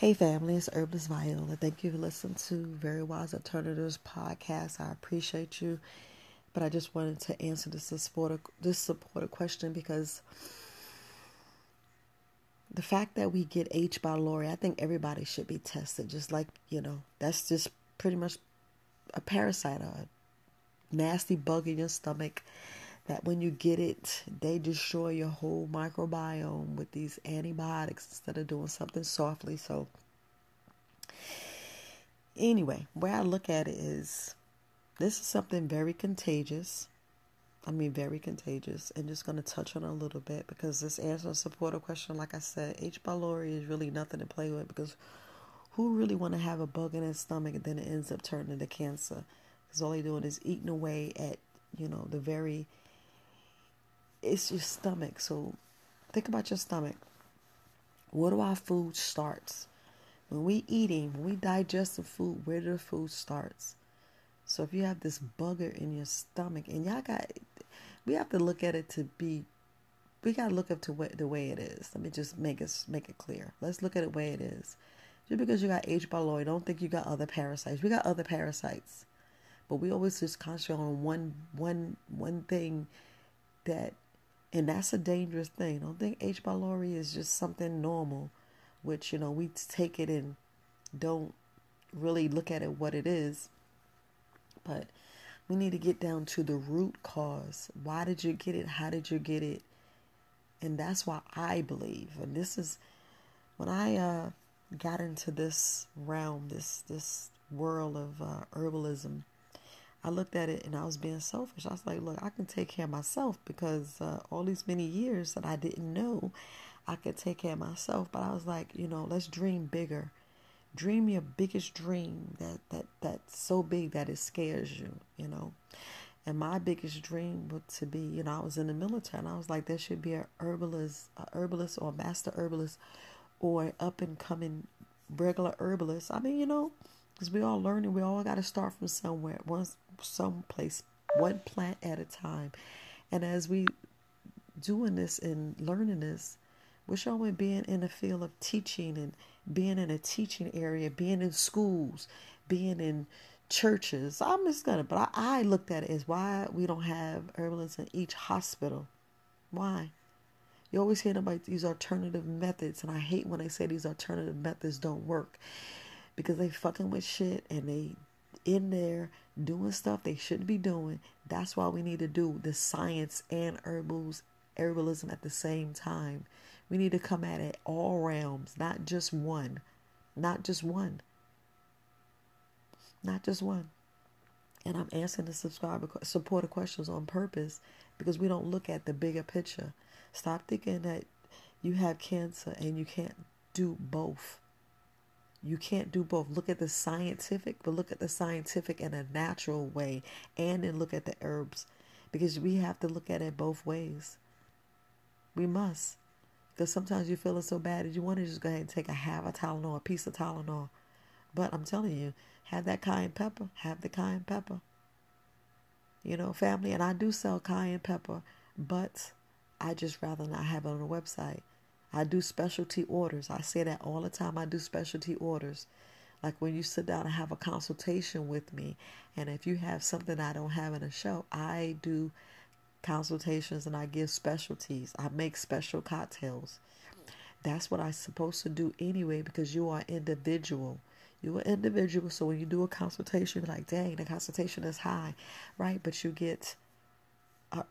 Hey family, it's Herbless Viola. Thank you for listening to Very Wise Alternatives podcast. I appreciate you, but I just wanted to answer this supporter question because the fact that we get H. pylori, I think everybody should be tested. Just like, that's just pretty much a parasite, a nasty bug in your stomach that when you get it, they destroy your whole microbiome with these antibiotics instead of doing something softly. So anyway, where I look at it is this is something very contagious. And just going to touch on it a little bit because this answer support a question. Like I said, H. pylori is really nothing to play with because who really want to have a bug in his stomach and then it ends up turning into cancer? Because all they're doing is eating away at, it's your stomach. So think about your stomach. Where do our food starts? When we eating, when we digest the food, where do the food starts? So if you have this bugger in your stomach, and we got to look up to the way it is. Let me just make it clear. Let's look at it the way it is. Just because you got H. pylori, don't think you got other parasites. We got other parasites, but we always just concentrate on one thing and that's a dangerous thing. Don't think H. pylori is just something normal, which, we take it and don't really look at it what it is. But we need to get down to the root cause. Why did you get it? How did you get it? And that's why I believe. And this is when I got into this realm, this world of herbalism. I looked at it and I was being selfish. I was like, look, I can take care of myself because all these many years that I didn't know I could take care of myself. But I was like, let's dream bigger. Dream your biggest dream that's so big that it scares you, And my biggest dream was to be, I was in the military and I was like, there should be a herbalist or a master herbalist or an up and coming regular herbalist. Because we all learning, we all got to start from somewhere, one plant at a time. And as we doing this and learning this, we're showing being in the field of teaching and being in a teaching area, being in schools, being in churches. I looked at it as why we don't have herbalists in each hospital. Why? You always hear about these alternative methods, and I hate when they say these alternative methods don't work. Because they fucking with shit and they in there doing stuff they shouldn't be doing. That's why we need to do the science and herbalism at the same time. We need to come at it all realms, not just one. And I'm answering the supporter questions on purpose because we don't look at the bigger picture. Stop thinking that you have cancer and you can't do both. You can't do both. Look at the scientific, but look at the scientific in a natural way. And then look at the herbs. Because we have to look at it both ways. We must. Because sometimes you're feeling so bad that you want to just go ahead and take a Tylenol, a piece of Tylenol. But I'm telling you, have the cayenne pepper. Family, and I do sell cayenne pepper, but I just rather not have it on the website. I do specialty orders. I say that all the time. I do specialty orders. Like when you sit down and have a consultation with me, and if you have something I don't have in a show, I do consultations and I give specialties. I make special cocktails. That's what I'm supposed to do anyway because you are individual. So when you do a consultation, you're like, dang, the consultation is high, right? But you get a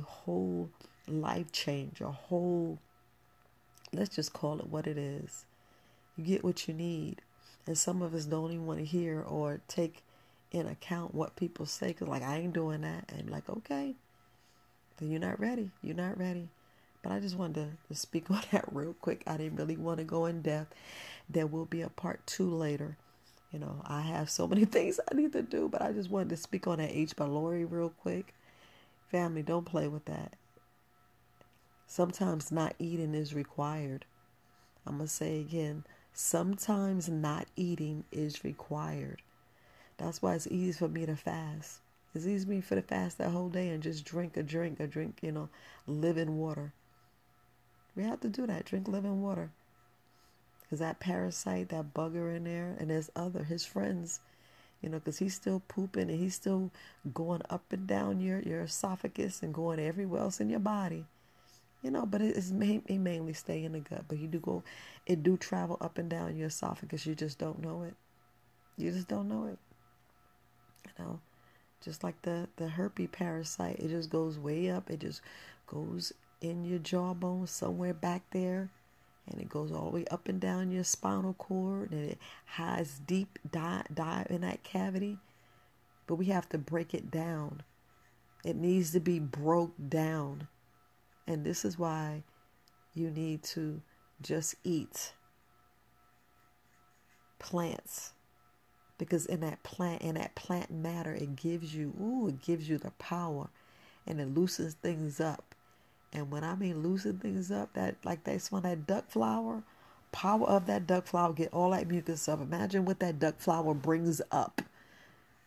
whole life change, let's just call it what it is. You get what you need. And some of us don't even want to hear or take in account what people say. Cause like, I ain't doing that. And like, okay, then you're not ready. But I just wanted to speak on that real quick. I didn't really want to go in depth. There will be a part 2 later. I have so many things I need to do, but I just wanted to speak on that H. pylori real quick. Family, don't play with that. Sometimes not eating is required. I'm going to say again, sometimes not eating is required. That's why it's easy for me to fast. It's easy for me to fast that whole day and just drink, live in water. We have to do that. Drink living water. Because that parasite, that bugger in there, and there's other, his friends, you know, because he's still pooping and he's still going up and down your esophagus and going everywhere else in your body. You know, but it mainly stay in the gut. But it do travel up and down your esophagus. You just don't know it. You just don't know it. You know, just like the herpes parasite, it just goes way up. It just goes in your jawbone somewhere back there. And it goes all the way up and down your spinal cord. And it hides deep, dive in that cavity. But we have to break it down. It needs to be broke down. And this is why you need to just eat plants. Because in that plant matter, it gives you the power, and it loosens things up. And when I mean loosen things up, that duck flower, power of that duck flower, get all that mucus up. Imagine what that duck flower brings up.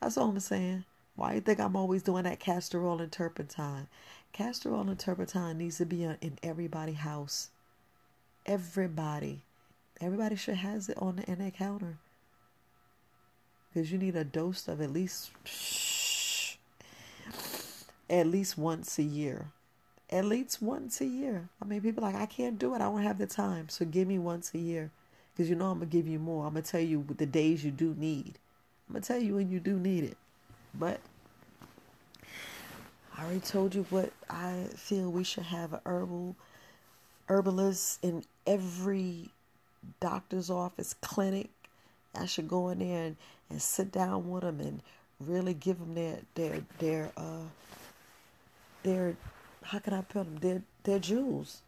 That's all I'm saying. Why do you think I'm always doing that castor oil and turpentine? Castor oil and turpentine needs to be in everybody's house. Everybody should has it in their counter. Because you need a dose of at least once a year. At least once a year. I mean, people are like, I can't do it. I don't have the time. So give me once a year. Because you know I'm going to give you more. I'm going to tell you the days you do need. I'm going to tell you when you do need it. But I already told you what I feel. We should have an herbalist in every doctor's office, clinic. I should go in there and sit down with them and really give them their how can I put them, their jewels.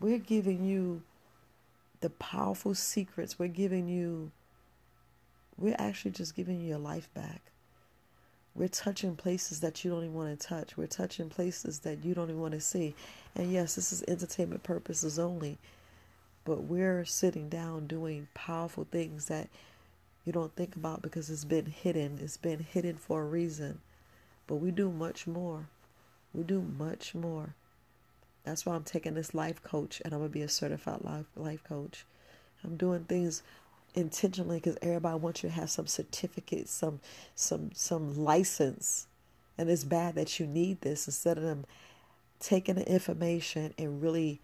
We're giving you the powerful secrets. We're actually just giving you your life back. We're touching places that you don't even want to touch. We're touching places that you don't even want to see. And yes, this is entertainment purposes only. But we're sitting down doing powerful things that you don't think about because it's been hidden. It's been hidden for a reason. But we do much more. We do much more. That's why I'm taking this life coach, and I'm going to be a certified life coach. I'm doing things intentionally because everybody wants you to have some certificate, some license. And it's bad that you need this instead of them taking the information and really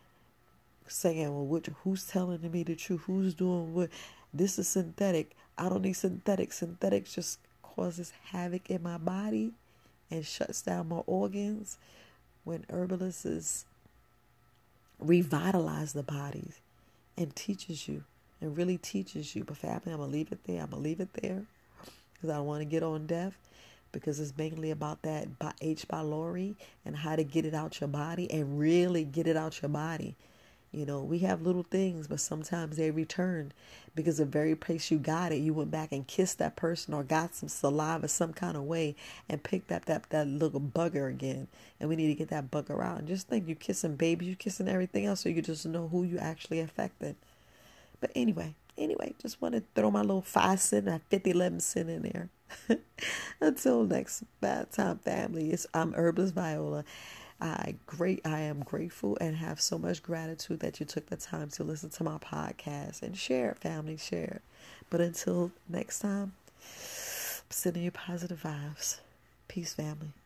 saying, well, who's telling me the truth? Who's doing what? This is synthetic. I don't need synthetic. Synthetic just causes havoc in my body and shuts down my organs. When herbalists revitalize the body and teaches you, and really teaches you. But family, I'm going to leave it there. Because I don't want to get on death. Because it's mainly about that H. pylori and how to get it out your body and really get it out your body. You know, we have little things, but sometimes they return because the very place you got it, you went back and kissed that person or got some saliva some kind of way and picked up that little bugger again. And we need to get that bugger out. And just think, you're kissing babies, you're kissing everything else, so you just know who you actually affected. But anyway, just want to throw my little 5 cent or 11 cent in there. Until next time, family, I'm Herbless Viola. I am grateful and have so much gratitude that you took the time to listen to my podcast and share it, family, share it. But until next time, I'm sending you positive vibes. Peace, family.